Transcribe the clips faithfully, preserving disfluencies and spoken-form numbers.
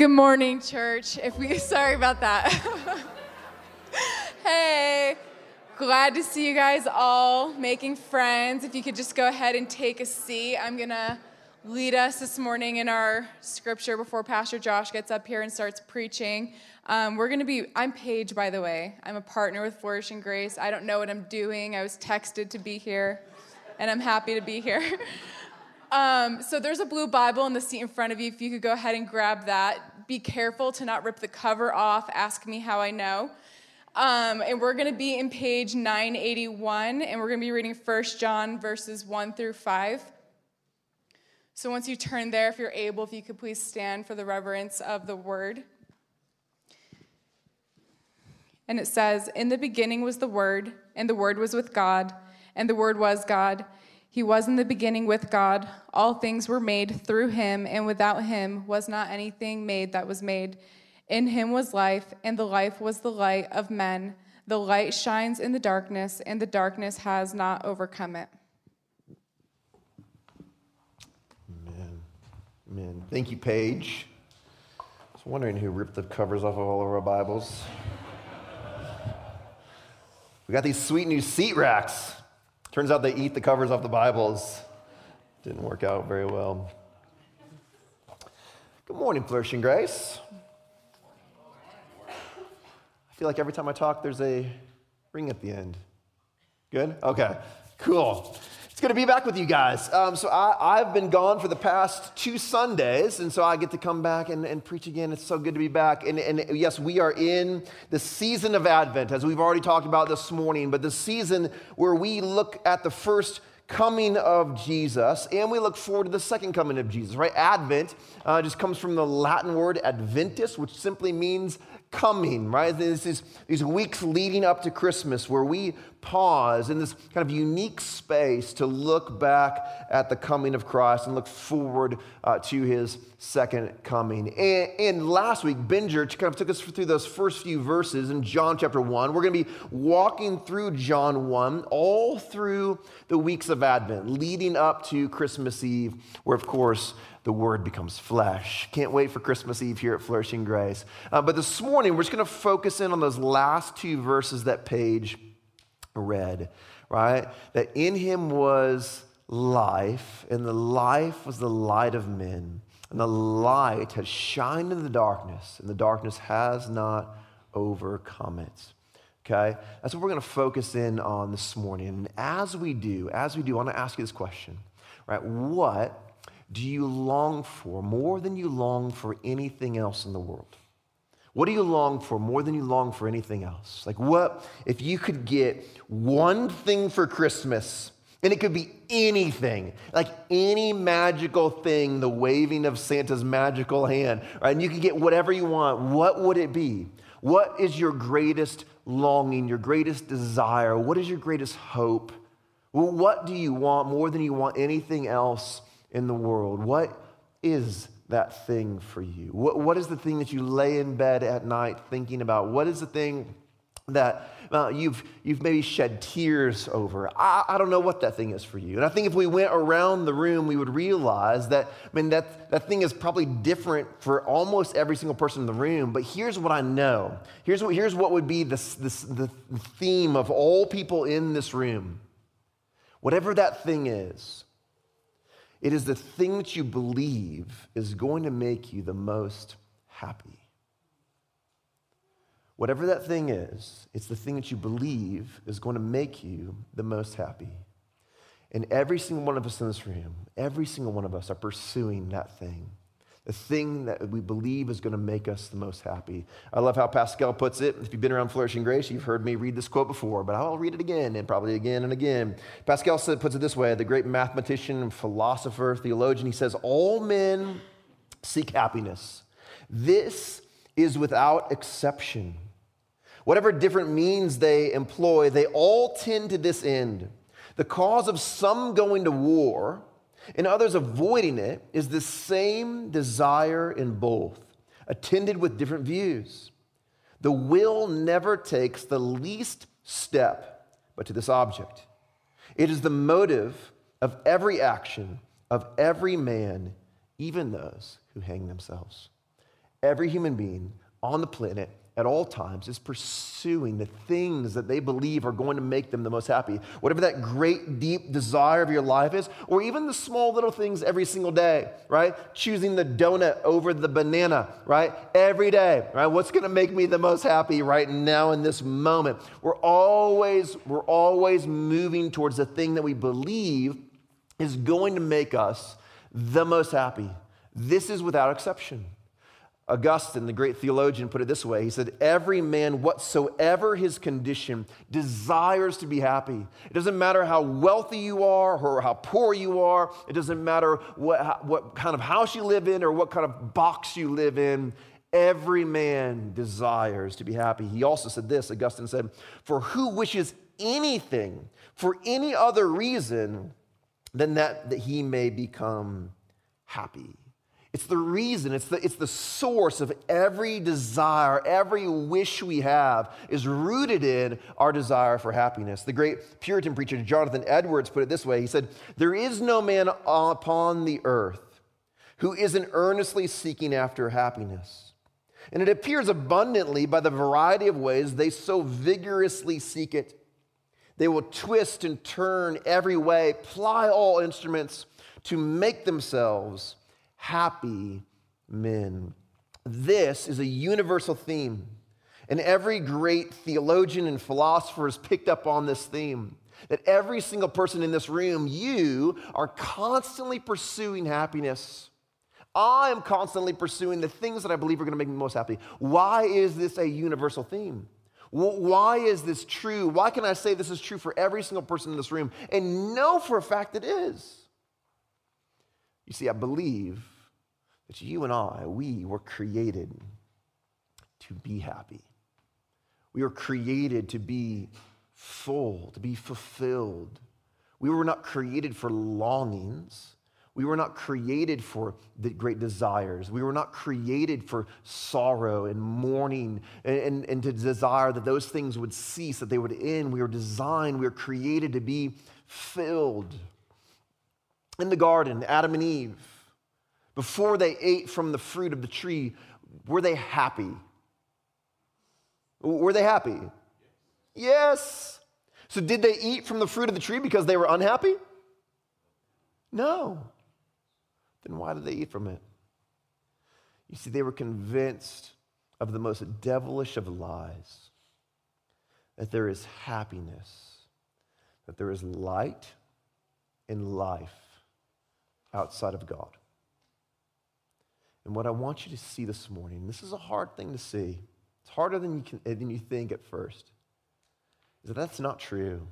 Good morning, church. If we, sorry about that. Hey, glad to see you guys all making friends. If you could just go ahead and take a seat. I'm going to lead us this morning in our scripture before Pastor Josh gets up here and starts preaching. Um, we're going to be, I'm Paige, by the way. I'm a partner with Flourishing Grace. I don't know what I'm doing. I was texted to be here, and I'm happy to be here. Um, so there's a blue Bible in the seat in front of you. If you could go ahead and grab that. Be careful to not rip the cover off. Ask me how I know. Um, and we're going to be in page nine eighty-one, and we're going to be reading First John verses one through five. So once you turn there, if you're able, if you could please stand for the reverence of the word. And it says, "In the beginning was the Word, and the Word was with God, and the Word was God. He was in the beginning with God. All things were made through him, and without him was not anything made that was made. In him was life, and the life was the light of men. The light shines in the darkness, and the darkness has not overcome it." Amen. Amen. Thank you, Paige. I was wondering who ripped the covers off of all of our Bibles. We got these sweet new seat racks. Turns out they eat the covers off the Bibles. Didn't work out very well. Good morning, Flourishing Grace. I feel like every time I talk, there's a ring at the end. Good? Okay, cool. It's good to be back with you guys. Um, so I, I've been gone for the past two Sundays, and so I get to come back and, and preach again. It's so good to be back. And, and yes, we are in the season of Advent, as we've already talked about this morning, but the season where we look at the first coming of Jesus, and we look forward to the second coming of Jesus, right? Advent uh, just comes from the Latin word adventus, which simply means coming, right? This is these weeks leading up to Christmas where we pause in this kind of unique space to look back at the coming of Christ and look forward uh, to his second coming. And, and last week, Benjur kind of took us through those first few verses in John chapter one. We're going to be walking through John one all through the weeks of Advent leading up to Christmas Eve, where, of course, the Word becomes flesh. Can't wait for Christmas Eve here at Flourishing Grace. Uh, but this morning, we're just going to focus in on those last two verses that Paige read, right? That in him was life, and the life was the light of men. And the light has shined in the darkness, and the darkness has not overcome it. Okay? That's what we're going to focus in on this morning. And as we do, as we do, I want to ask you this question, right? What do you long for more than you long for anything else in the world? What do you long for more than you long for anything else? Like, what if you could get one thing for Christmas, and it could be anything, like any magical thing, the waving of Santa's magical hand, right? And you could get whatever you want. What would it be? What is your greatest longing, your greatest desire? What is your greatest hope? Well, what do you want more than you want anything else in the world? What is that thing for you? What, what is the thing that you lay in bed at night thinking about? What is the thing that uh, you've, you've maybe shed tears over? I, I don't know what that thing is for you. And I think if we went around the room, we would realize that, I mean, that, that thing is probably different for almost every single person in the room. But here's what I know. Here's what, here's what would be this, this, the theme of all people in this room. Whatever that thing is, it is the thing that you believe is going to make you the most happy. Whatever that thing is, it's the thing that you believe is going to make you the most happy. And every single one of us in this room, every single one of us are pursuing that thing, the thing that we believe is going to make us the most happy. I love how Pascal puts it. If you've been around Flourishing Grace, you've heard me read this quote before, but I'll read it again and probably again and again. Pascal puts it this way, the great mathematician, philosopher, theologian. He says, "All men seek happiness. This is without exception. Whatever different means they employ, they all tend to this end. The cause of some going to war and others avoiding it is the same desire in both, attended with different views. The will never takes the least step but to this object. It is the motive of every action of every man, even those who hang themselves." Every human being on the planet at all times is pursuing the things that they believe are going to make them the most happy. Whatever that great, deep desire of your life is, or even the small little things every single day, right? Choosing the donut over the banana, right? Every day, right? What's gonna make me the most happy right now in this moment? We're always, we're always moving towards the thing that we believe is going to make us the most happy. This is without exception. Augustine, the great theologian, put it this way. He said, every man, whatsoever his condition, desires to be happy. It doesn't matter how wealthy you are or how poor you are. It doesn't matter what, what kind of house you live in or what kind of box you live in. Every man desires to be happy. He also said this, Augustine said, for who wishes anything for any other reason than that, that he may become happy? It's the reason, it's the, it's the source of every desire, every wish we have is rooted in our desire for happiness. The great Puritan preacher Jonathan Edwards put it this way. He said, there is no man upon the earth who isn't earnestly seeking after happiness. And it appears abundantly by the variety of ways they so vigorously seek it. They will twist and turn every way, ply all instruments to make themselves happy men. This is a universal theme, and every great theologian and philosopher has picked up on this theme, that every single person in this room, you are constantly pursuing happiness. I am constantly pursuing the things that I believe are going to make me most happy. Why is this a universal theme? Why is this true? Why can I say this is true for every single person in this room and know for a fact it is? You see, I believe that you and I, we were created to be happy. We were created to be full, to be fulfilled. We were not created for longings. We were not created for the great desires. We were not created for sorrow and mourning and, and, and to desire that those things would cease, that they would end. We were designed, we were created to be filled. In the garden, Adam and Eve, before they ate from the fruit of the tree, were they happy? Were they happy? Yes. So did they eat from the fruit of the tree because they were unhappy? No. Then why did they eat from it? You see, they were convinced of the most devilish of lies, that there is happiness, that there is light and life outside of God. And what I want you to see this morning, this is a hard thing to see. It's harder than you, can, than you think at first, is that that's not true.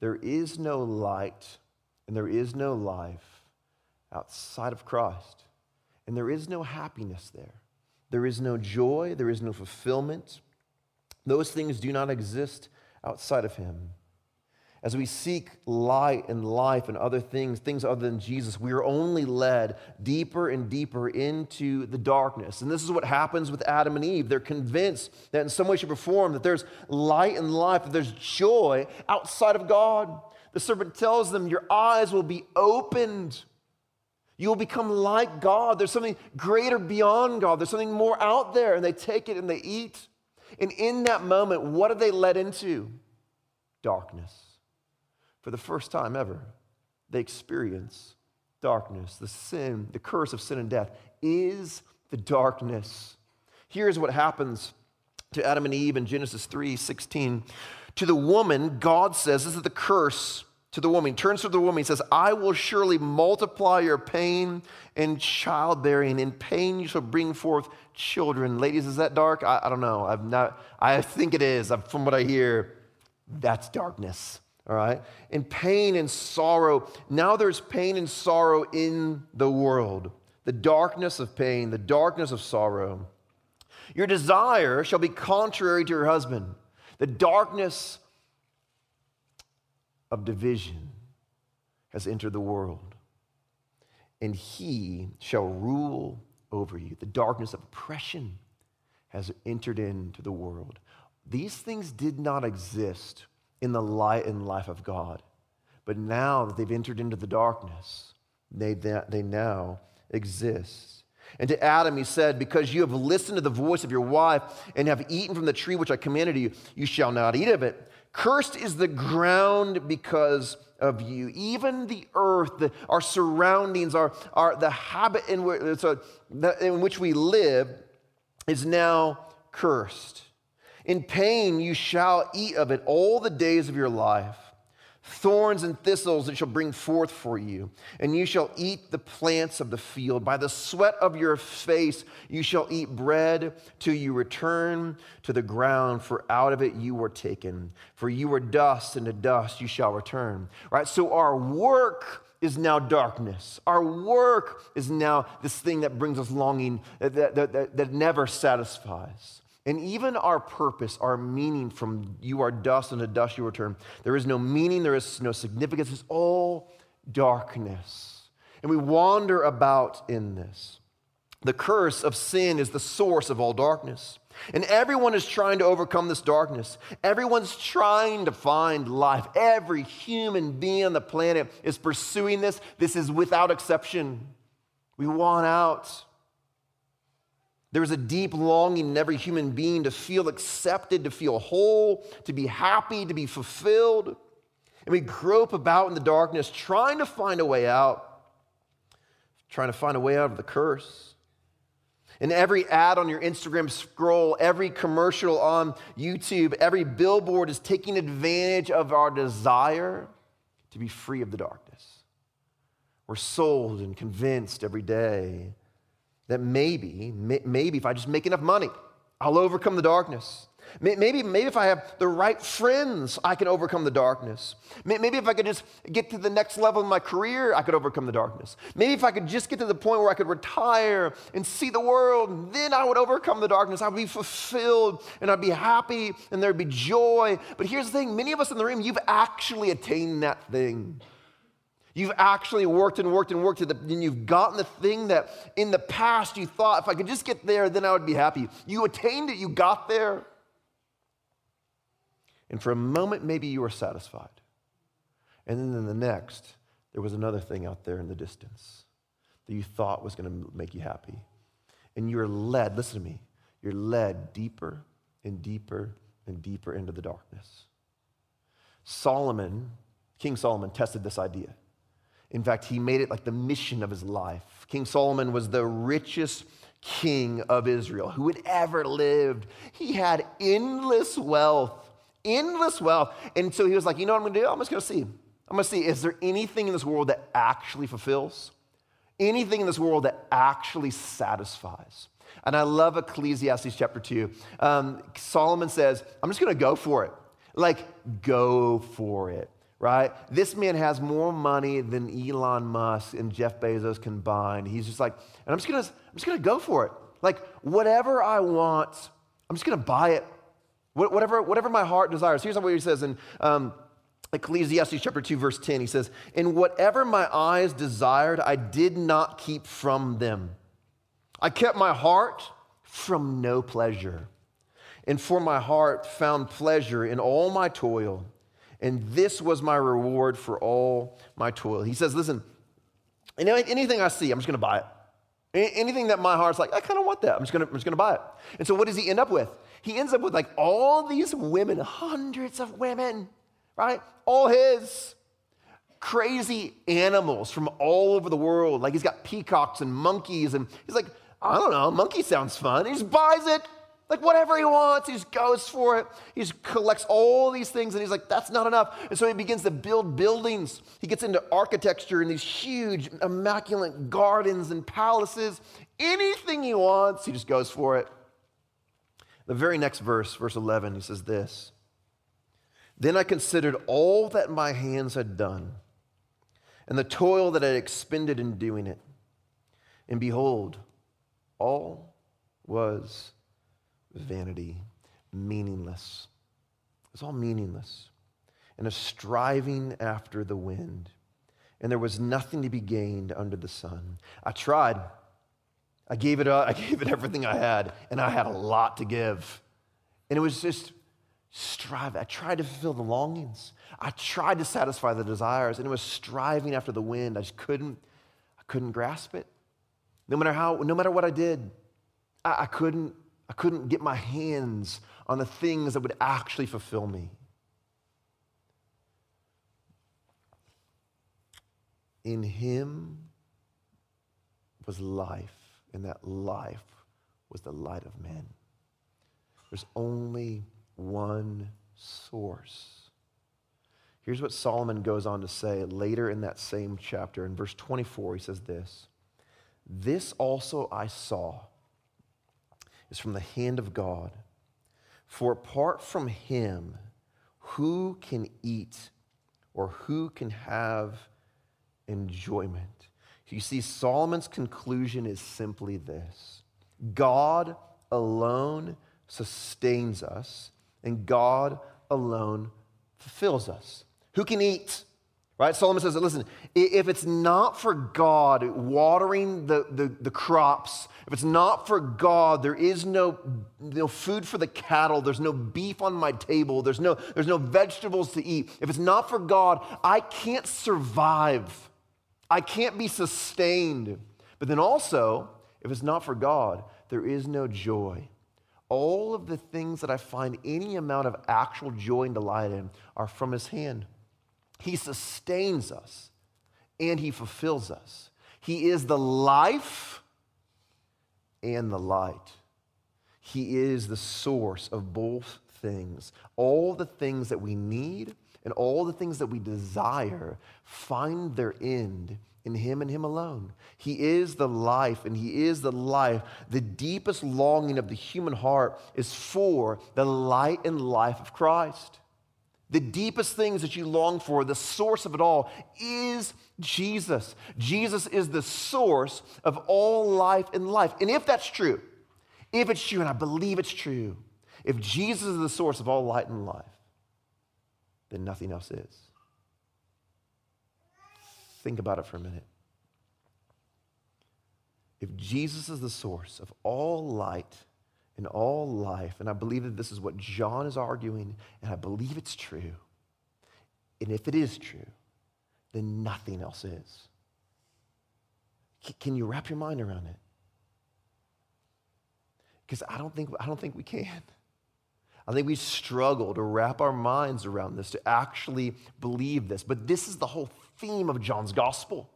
There is no light and there is no life outside of Christ. And there is no happiness there. There is no joy. There is no fulfillment. Those things do not exist outside of him. As we seek light and life and other things, things other than Jesus, we are only led deeper and deeper into the darkness. And this is what happens with Adam and Eve. They're convinced that in some way, shape, or form, that there's light and life, that there's joy outside of God. The serpent tells them, your eyes will be opened. You will become like God. There's something greater beyond God. There's something more out there. And they take it and they eat. And in that moment, what are they led into? Darkness. For the first time ever, they experience darkness. The sin, the curse of sin and death is the darkness. Here's what happens to Adam and Eve in Genesis three sixteen. To the woman, God says, this is the curse to the woman. He turns to the woman, he says, I will surely multiply your pain and childbearing. In pain you shall bring forth children. Ladies, is that dark? I, I don't know. I've not, I think it is. I'm, from what I hear, that's darkness. All right, and pain and sorrow. Now there's pain and sorrow in the world. The darkness of pain, the darkness of sorrow. Your desire shall be contrary to your husband. The darkness of division has entered the world, and he shall rule over you. The darkness of oppression has entered into the world. These things did not exist in the light and life of God. But now that they've entered into the darkness, they, they now exist. And to Adam he said, because you have listened to the voice of your wife and have eaten from the tree which I commanded you, you shall not eat of it. Cursed is the ground because of you. Even the earth, the, our surroundings, our, our, the habit in, where, so the, in which we live is now cursed. In pain you shall eat of it all the days of your life. Thorns and thistles it shall bring forth for you, and you shall eat the plants of the field. By the sweat of your face you shall eat bread till you return to the ground, for out of it you were taken. For you were dust, and to dust you shall return. Right? So our work is now darkness. Our work is now this thing that brings us longing that, that, that, that never satisfies. And even our purpose, our meaning from you are dust and to dust you return. There is no meaning, there is no significance. It's all darkness. And we wander about in this. The curse of sin is the source of all darkness. And everyone is trying to overcome this darkness. Everyone's trying to find life. Every human being on the planet is pursuing this. This is without exception. We want out. There is a deep longing in every human being to feel accepted, to feel whole, to be happy, to be fulfilled. And we grope about in the darkness trying to find a way out, trying to find a way out of the curse. And every ad on your Instagram scroll, every commercial on YouTube, every billboard is taking advantage of our desire to be free of the darkness. We're sold and convinced every day that maybe, maybe if I just make enough money, I'll overcome the darkness. Maybe, maybe if I have the right friends, I can overcome the darkness. Maybe if I could just get to the next level in my career, I could overcome the darkness. Maybe if I could just get to the point where I could retire and see the world, then I would overcome the darkness. I would be fulfilled, and I'd be happy, and there'd be joy. But here's the thing, many of us in the room, you've actually attained that thing. You've actually worked and worked and worked, and you've gotten the thing that in the past you thought, if I could just get there, then I would be happy. You attained it, you got there. And for a moment, maybe you were satisfied. And then in the next, there was another thing out there in the distance that you thought was going to make you happy. And you're led, listen to me, you're led deeper and deeper and deeper into the darkness. Solomon, King Solomon, tested this idea. In fact, he made it like the mission of his life. King Solomon was the richest king of Israel who had ever lived. He had endless wealth, endless wealth. And so he was like, you know what I'm gonna do? I'm just gonna see. I'm gonna see, is there anything in this world that actually fulfills? Anything in this world that actually satisfies? And I love Ecclesiastes chapter two. Um, Solomon says, I'm just gonna go for it. Like, go for it. Right? This man has more money than Elon Musk and Jeff Bezos combined. He's just like, and I'm just gonna, I'm just gonna go for it. Like, whatever I want, I'm just gonna buy it. Whatever, whatever my heart desires. Here's what he says in um, Ecclesiastes chapter two, verse ten. He says, "In whatever my eyes desired, I did not keep from them. I kept my heart from no pleasure, and for my heart found pleasure in all my toil. And this was my reward for all my toil." He says, listen, anything I see, I'm just going to buy it. Anything that my heart's like, I kind of want that. I'm just going to buy it. And so what does he end up with? He ends up with like all these women, hundreds of women, right? All his crazy animals from all over the world. Like he's got peacocks and monkeys. And he's like, I don't know, monkey sounds fun. He just buys it. Like whatever he wants, he just goes for it. He just collects all these things, and he's like, that's not enough. And so he begins to build buildings. He gets into architecture and these huge, immaculate gardens and palaces. Anything he wants, he just goes for it. The very next verse, verse eleven, he says this, "Then I considered all that my hands had done and the toil that I had expended in doing it. And behold, all was vanity, meaningless." It's all meaningless. "And a striving after the wind. And there was nothing to be gained under the sun. I tried. I gave it up. I gave it everything I had. And I had a lot to give. And it was just striving. I tried to fulfill the longings. I tried to satisfy the desires. And it was striving after the wind. I just couldn't, I couldn't grasp it. No matter how, no matter what I did, I, I couldn't, I couldn't get my hands on the things that would actually fulfill me. In him was life, and that life was the light of men. There's only one source. Here's what Solomon goes on to say later in that same chapter. In verse twenty-four, he says this, "This also I saw is from the hand of God. For apart from him, who can eat or who can have enjoyment?" You see, Solomon's conclusion is simply this. God alone sustains us, and God alone fulfills us. Who can eat? Right? Solomon says, listen, if it's not for God watering the, the, the crops, if it's not for God, there is no, no food for the cattle, there's no beef on my table, there's no, there's no vegetables to eat. If it's not for God, I can't survive. I can't be sustained. But then also, if it's not for God, there is no joy. All of the things that I find any amount of actual joy and delight in are from his hand. He sustains us, and he fulfills us. He is the life and the light. He is the source of both things. All the things that we need and all the things that we desire find their end in him and him alone. He is the life, and he is the life. The deepest longing of the human heart is for the light and life of Christ. The deepest things that you long for, the source of it all, is Jesus. Jesus is the source of all life and life. And if that's true, if it's true, and I believe it's true, if Jesus is the source of all light and life, then nothing else is. Think about it for a minute. If Jesus is the source of all light and all life, and I believe that this is what John is arguing, and I believe it's true, and if it is true, then nothing else is. C- can you wrap your mind around it? Because I don't think, I don't think we can. I think we struggle to wrap our minds around this, to actually believe this. But this is the whole theme of John's gospel,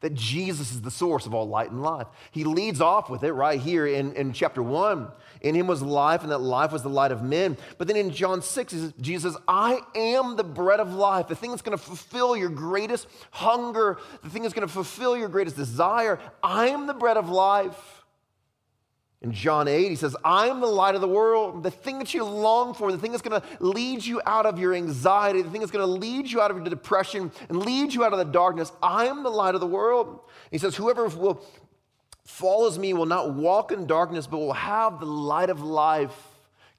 that Jesus is the source of all light and life. He leads off with it right here in, in chapter one. In him was life, and that life was the light of men. But then in John six, he says, Jesus says, I am the bread of life, the thing that's going to fulfill your greatest hunger, the thing that's going to fulfill your greatest desire. I am the bread of life. In John eight, he says, I am the light of the world, the thing that you long for, the thing that's going to lead you out of your anxiety, the thing that's going to lead you out of your depression and lead you out of the darkness. I am the light of the world. And he says, whoever will follows me will not walk in darkness, but will have the light of life.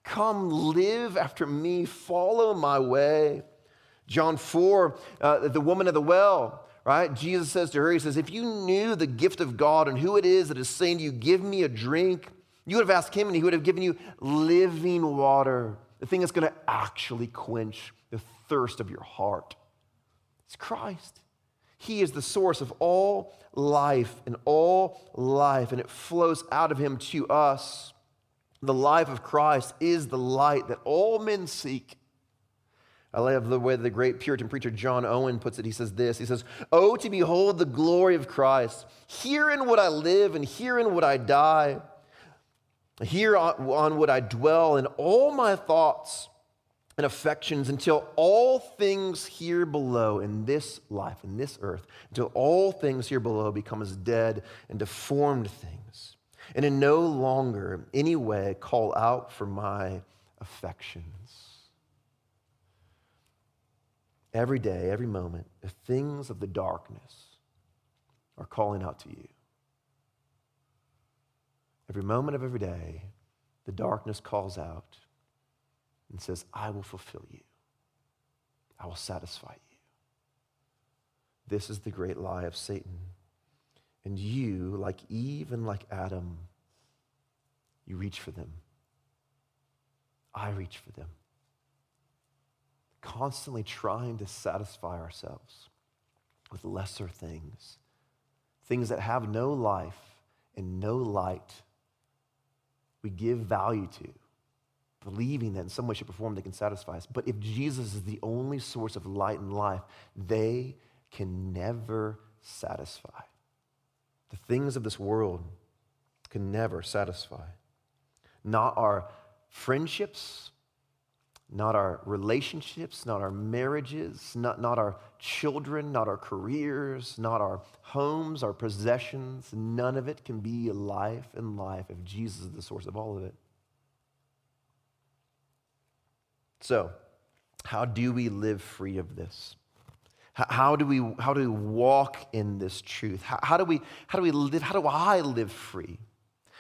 Come, live after me, follow my way. John four, uh, the woman at the well. Right? Jesus says to her, he says, if you knew the gift of God and who it is that is saying to you, give me a drink, you would have asked him and he would have given you living water, the thing that's going to actually quench the thirst of your heart. It's Christ. He is the source of all life and all life, and it flows out of him to us. The life of Christ is the light that all men seek. I love the way the great Puritan preacher John Owen puts it. He says this, he says, oh, to behold the glory of Christ. Herein would I live, and herein would I die. Here on would I dwell in all my thoughts and affections until all things here below in this life, in this earth, until all things here below become as dead and deformed things, and in no longer in any way call out for my affections. Every day, every moment, the things of the darkness are calling out to you. Every moment of every day, the darkness calls out and says, I will fulfill you. I will satisfy you. This is the great lie of Satan. And you, like Eve and like Adam, you reach for them. I reach for them. Constantly trying to satisfy ourselves with lesser things, things that have no life and no light we give value to, believing that in some way, shape, or form they can satisfy us. But if Jesus is the only source of light and life, they can never satisfy. The things of this world can never satisfy. Not our friendships, not our relationships, not our marriages, not, not our children, not our careers, not our homes, our possessions. None of it can be life and life if Jesus is the source of all of it. So, how do we live free of this? How, how do we how do we walk in this truth? How, how do we how do we live? How do I live free?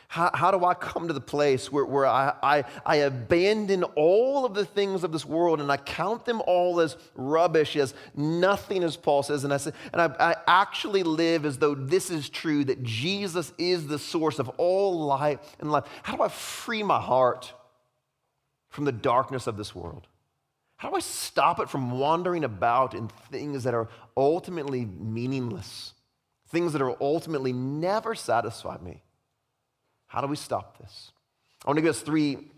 How, how do I come to the place where, where I, I, I abandon all of the things of this world and I count them all as rubbish, as nothing, as Paul says, and I say, and I, I actually live as though this is true, that Jesus is the source of all light and life? How do I free my heart from the darkness of this world? How do I stop it from wandering about in things that are ultimately meaningless, things that are ultimately never satisfy me? How do we stop this? I want to give us three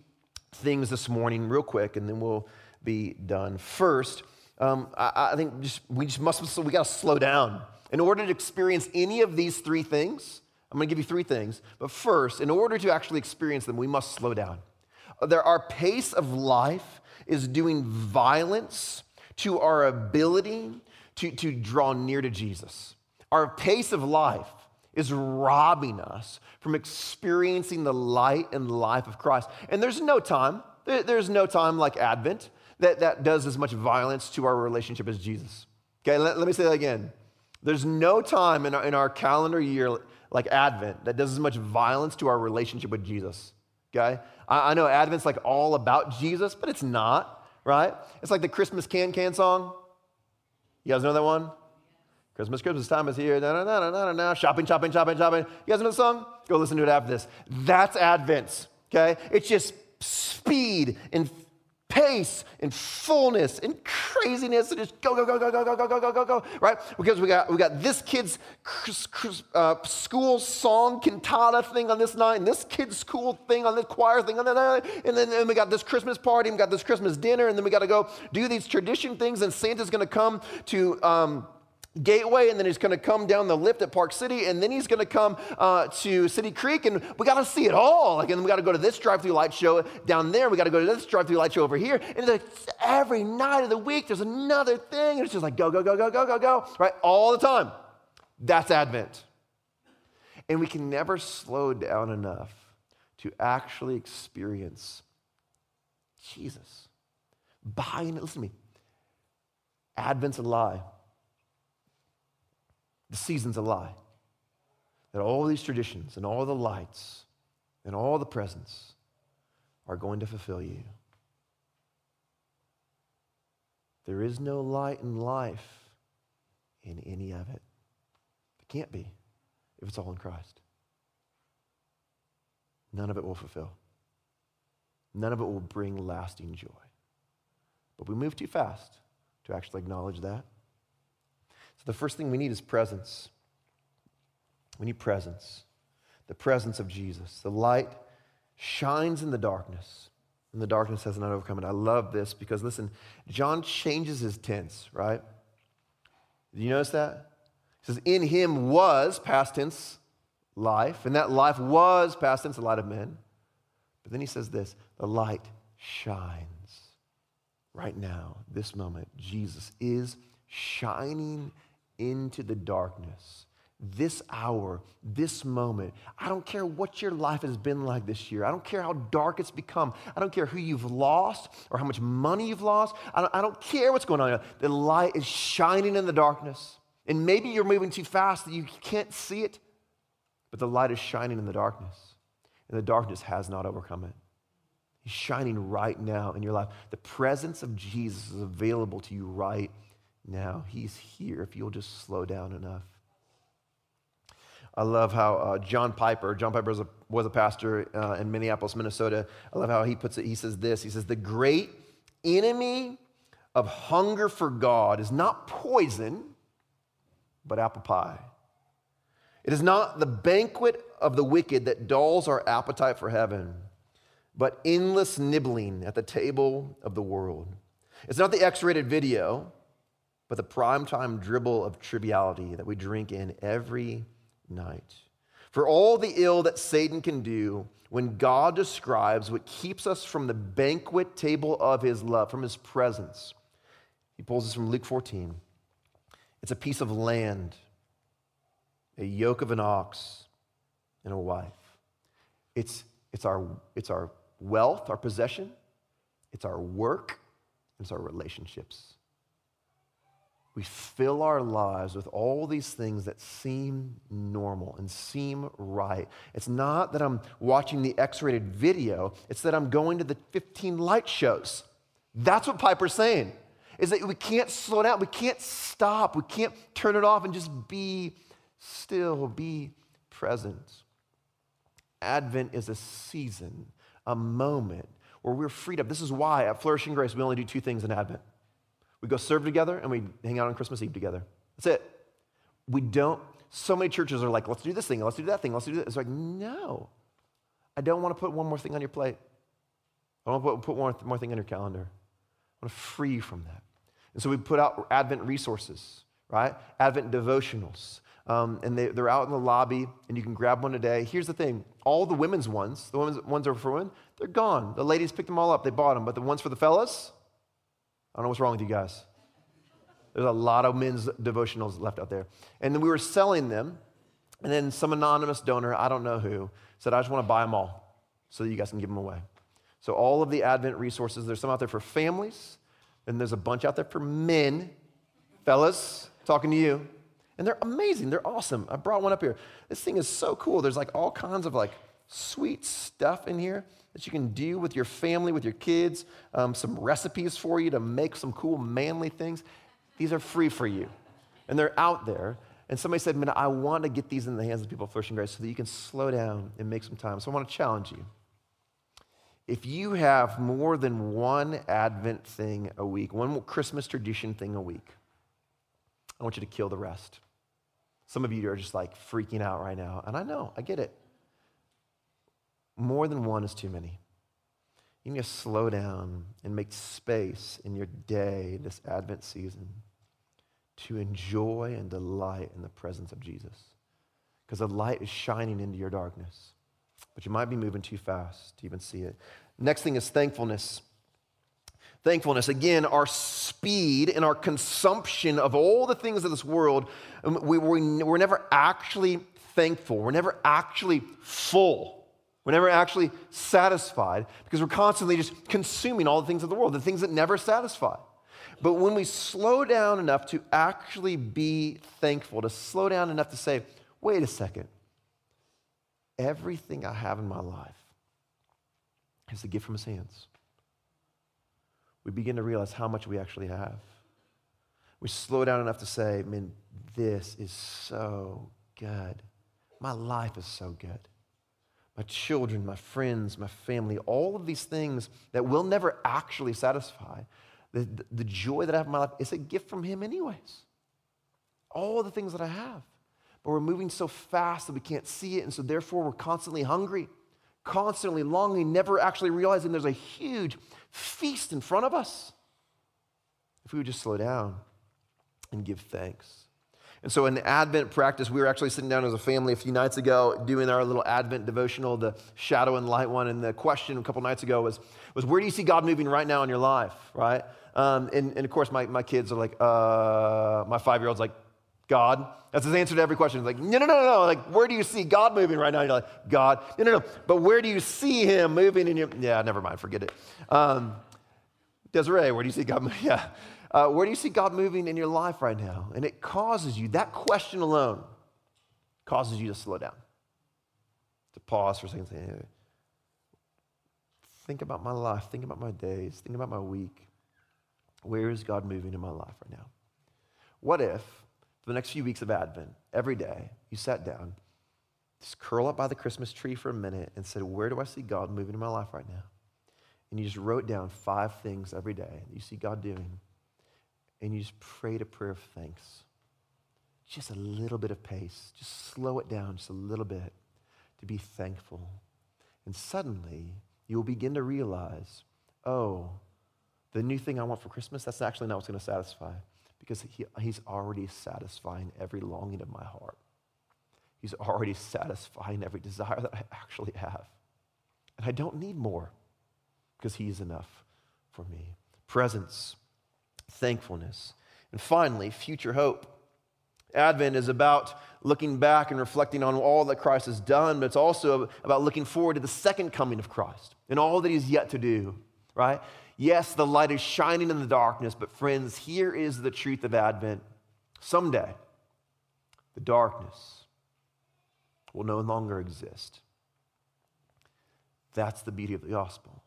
things this morning real quick, and then we'll be done. First, um, I, I think just, we just must, so we got to slow down. In order to experience any of these three things, I'm going to give you three things, but first, in order to actually experience them, we must slow down. There, our pace of life is doing violence to our ability to, to draw near to Jesus. Our pace of life is robbing us from experiencing the light and life of Christ. And there's no time, there's no time like Advent that, that does as much violence to our relationship as Jesus. Okay, let, let me say that again. There's no time in our, in our calendar year like Advent that does as much violence to our relationship with Jesus, okay? I, I know Advent's like all about Jesus, but it's not, right? It's like the Christmas Can-Can song. You guys know that one? Christmas, Christmas time is here, na na na na na na, shopping, shopping, shopping, shopping. You guys know the song? Go listen to it after this. That's Advent, okay? It's just speed and pace and fullness and craziness and just go, go, go, go, go, go, go, go, go, go, go, right? Because we got we got this kid's uh, school song cantata thing on this night, and this kid's school thing on this choir thing on that night, and then and we got this Christmas party, and we got this Christmas dinner, and then we got to go do these tradition things, and Santa's going to come to um, Gateway, and then he's going to come down the lift at Park City, and then he's going to come uh, to City Creek, and we got to see it all. Like, and we got to go to this drive-through light show down there. We got to go to this drive-through light show over here. And like, every night of the week, there's another thing, and it's just like go, go, go, go, go, go, go, right, all the time. That's Advent, and we can never slow down enough to actually experience Jesus. Buying it, listen to me. Advent's a lie. The season's a lie, that all these traditions and all the lights and all the presents are going to fulfill you. There is no light and life in any of it. It can't be if it's all in Christ. None of it will fulfill. None of it will bring lasting joy. But we move too fast to actually acknowledge that. So the first thing we need is presence. We need presence, the presence of Jesus. The light shines in the darkness, and the darkness has not overcome it. I love this because, listen, John changes his tense, right? Did you notice that? He says, in him was, past tense, life, and that life was, past tense, the light of men. But then he says this, the light shines. Right now, this moment, Jesus is shining into the darkness. This hour, this moment, I don't care what your life has been like this year. I don't care how dark it's become. I don't care who you've lost or how much money you've lost. I don't, I don't care what's going on here. The light is shining in the darkness. And maybe you're moving too fast that you can't see it, but the light is shining in the darkness, and the darkness has not overcome it. He's shining right now in your life. The presence of Jesus is available to you right now. Now he's here if you'll just slow down enough. I love how uh, John Piper, John Piper was a, was a pastor uh, in Minneapolis, Minnesota. I love how he puts it. He says this, he says, the great enemy of hunger for God is not poison, but apple pie. It is not the banquet of the wicked that dulls our appetite for heaven, but endless nibbling at the table of the world. It's not the X-rated video, but the primetime dribble of triviality that we drink in every night. For all the ill that Satan can do, when God describes what keeps us from the banquet table of his love, from his presence, he pulls this from Luke fourteen. It's a piece of land, a yoke of an ox, and a wife. It's, it's, our, it's our wealth, our possession. It's our work. It's our relationships. We fill our lives with all these things that seem normal and seem right. It's not that I'm watching the X-rated video. It's that I'm going to the fifteen light shows. That's what Piper's saying, is that we can't slow down. We can't stop. We can't turn it off and just be still, be present. Advent is a season, a moment where we're freed up. This is why at Flourishing Grace, we only do two things in Advent. We go serve together and we hang out on Christmas Eve together. That's it. We don't, so many churches are like, let's do this thing, let's do that thing, let's do that. It's like, no, I don't want to put one more thing on your plate. I don't want to put one more thing on your calendar. I want to free you from that. And so we put out Advent resources, right? Advent devotionals. Um, and they, they're out in the lobby, and you can grab one today. Here's the thing. All the women's ones, the women's ones are for women, they're gone. The ladies picked them all up. They bought them. But the ones for the fellas, I don't know what's wrong with you guys. There's a lot of men's devotionals left out there. And then we were selling them, and then some anonymous donor, I don't know who, said, I just want to buy them all so that you guys can give them away. So all of the Advent resources, there's some out there for families, and there's a bunch out there for men. Fellas, talking to you. And they're amazing. They're awesome. I brought one up here. This thing is so cool. There's like all kinds of like sweet stuff in here that you can do with your family, with your kids, um, some recipes for you to make some cool manly things. These are free for you. And they're out there. And somebody said, man, I want to get these in the hands of people at Flourishing Grace so that you can slow down and make some time. So I want to challenge you. If you have more than one Advent thing a week, one Christmas tradition thing a week, I want you to kill the rest. Some of you are just like freaking out right now. And I know, I get it. More than one is too many. You need to slow down and make space in your day, this Advent season, to enjoy and delight in the presence of Jesus. Because the light is shining into your darkness. But you might be moving too fast to even see it. Next thing is thankfulness. Thankfulness, again, our speed and our consumption of all the things of this world, we, we, we're never actually thankful. We're never actually full. We're never actually satisfied because we're constantly just consuming all the things of the world, the things that never satisfy. But when we slow down enough to actually be thankful, to slow down enough to say, wait a second, everything I have in my life is a gift from his hands. We begin to realize how much we actually have. We slow down enough to say, man, this is so good. My life is so good. My children, my friends, my family, all of these things that will never actually satisfy. The, the, the joy that I have in my life, it's a gift from him anyways. All the things that I have. But we're moving so fast that we can't see it, and so therefore we're constantly hungry, constantly longing, never actually realizing there's a huge feast in front of us if we would just slow down and give thanks. And so in Advent practice, we were actually sitting down as a family a few nights ago doing our little Advent devotional, the shadow and light one. And the question a couple nights ago was, was where do you see God moving right now in your life, right? Um, and, and of course, my, my kids are like, uh, my five-year-old's like, God. That's his answer to every question. It's like, no, no, no, no. Like, where do you see God moving right now? And you're like, God. No, no, no. But where do you see him moving in your, yeah, never mind. Forget it. Um, Desiree, where do you see God moving? Yeah. Uh, where do you see God moving in your life right now? And it causes you, that question alone causes you to slow down, to pause for a second. Say, think about my life. Think about my days. Think about my week. Where is God moving in my life right now? What if, for the next few weeks of Advent, every day, you sat down, just curl up by the Christmas tree for a minute and said, where do I see God moving in my life right now? And you just wrote down five things every day that you see God doing. And you just prayed a prayer of thanks. just a little bit of pace, just slow it down just a little bit to be thankful. And suddenly you will begin to realize, oh, the new thing I want for Christmas, that's actually not what's going to satisfy, because he, he's already satisfying every longing of my heart. He's already satisfying every desire that I actually have. And I don't need more because he is enough for me. Presence, thankfulness, and finally, future hope. Advent is about looking back and reflecting on all that Christ has done, but it's also about looking forward to the second coming of Christ and all that he's yet to do, right? Yes, the light is shining in the darkness, but friends, here is the truth of Advent. Someday, the darkness will no longer exist. That's the beauty of the gospel.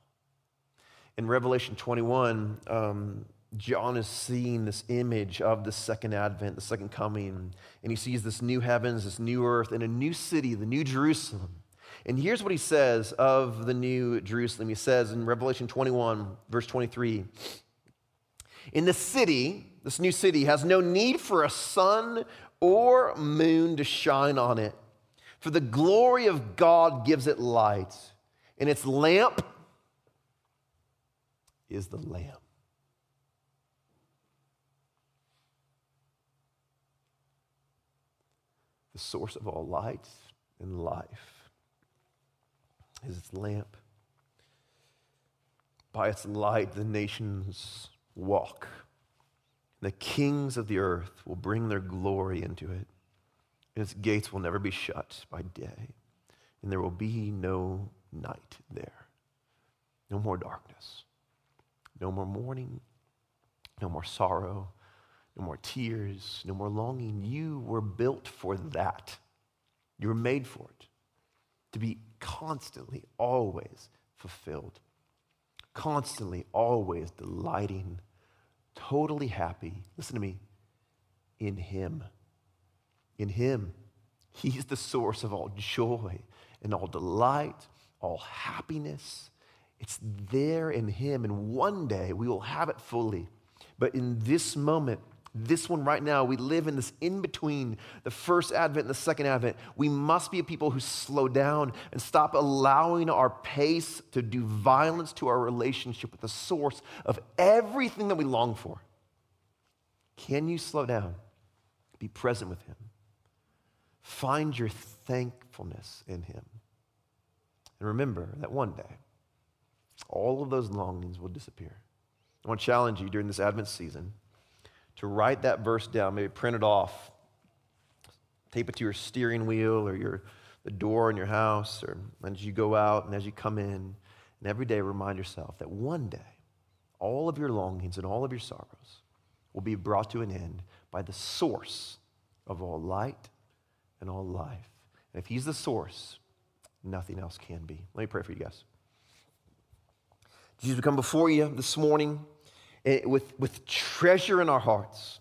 In Revelation twenty-one, um, John is seeing this image of the second advent, the second coming, and he sees this new heavens, this new earth, and a new city, the new Jerusalem. And here's what he says of the new Jerusalem. He says in Revelation twenty-one, verse twenty-three, "In the city, this new city, has no need for a sun or moon to shine on it, for the glory of God gives it light, and its lamp is the Lamb." The source of all light and life is its lamp. By its light, the nations walk. The kings of the earth will bring their glory into it. And its gates will never be shut by day. And there will be no night there. No more darkness. No more mourning. No more sorrow. No more tears, no more longing. You were built for that. You were made for it, to be constantly, always fulfilled, constantly, always delighting, totally happy. Listen to me, in Him. In Him, He's the source of all joy and all delight, all happiness. It's there in Him, and one day we will have it fully. But in this moment, this one right now, we live in this in-between, the first Advent and the second Advent. We must be a people who slow down and stop allowing our pace to do violence to our relationship with the source of everything that we long for. Can you slow down? Be present with Him. Find your thankfulness in Him. And remember that one day, all of those longings will disappear. I want to challenge you during this Advent season to write that verse down, maybe print it off, tape it to your steering wheel or your, the door in your house, or as you go out and as you come in, and every day remind yourself that one day all of your longings and all of your sorrows will be brought to an end by the source of all light and all life. And if He's the source, nothing else can be. Let me pray for you guys. Jesus, we come before you this morning With, with treasure in our hearts,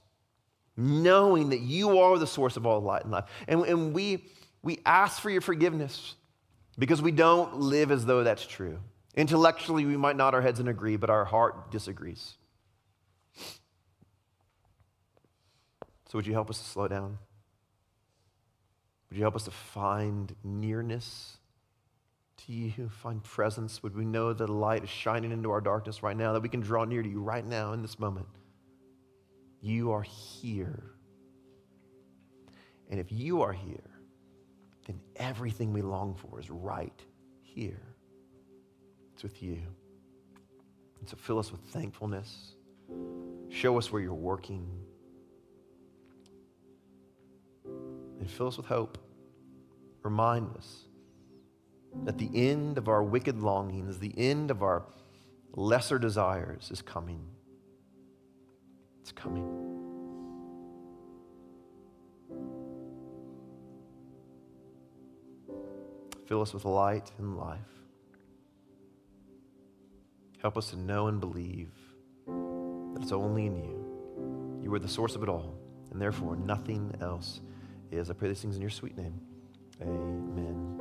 knowing that you are the source of all light and life. And, and we, we ask for your forgiveness because we don't live as though that's true. Intellectually, we might nod our heads and agree, but our heart disagrees. So would you help us to slow down? Would you help us to find nearness to you, find presence? Would we know that the light is shining into our darkness right now, that we can draw near to you right now in this moment? You are here. And if you are here, then everything we long for is right here. It's with you. And so fill us with thankfulness. Show us where you're working. And fill us with hope. Remind us that the end of our wicked longings, the end of our lesser desires is coming. It's coming. Fill us with light and life. Help us to know and believe that it's only in you. You are the source of it all, and therefore nothing else is. I pray these things in your sweet name. Amen.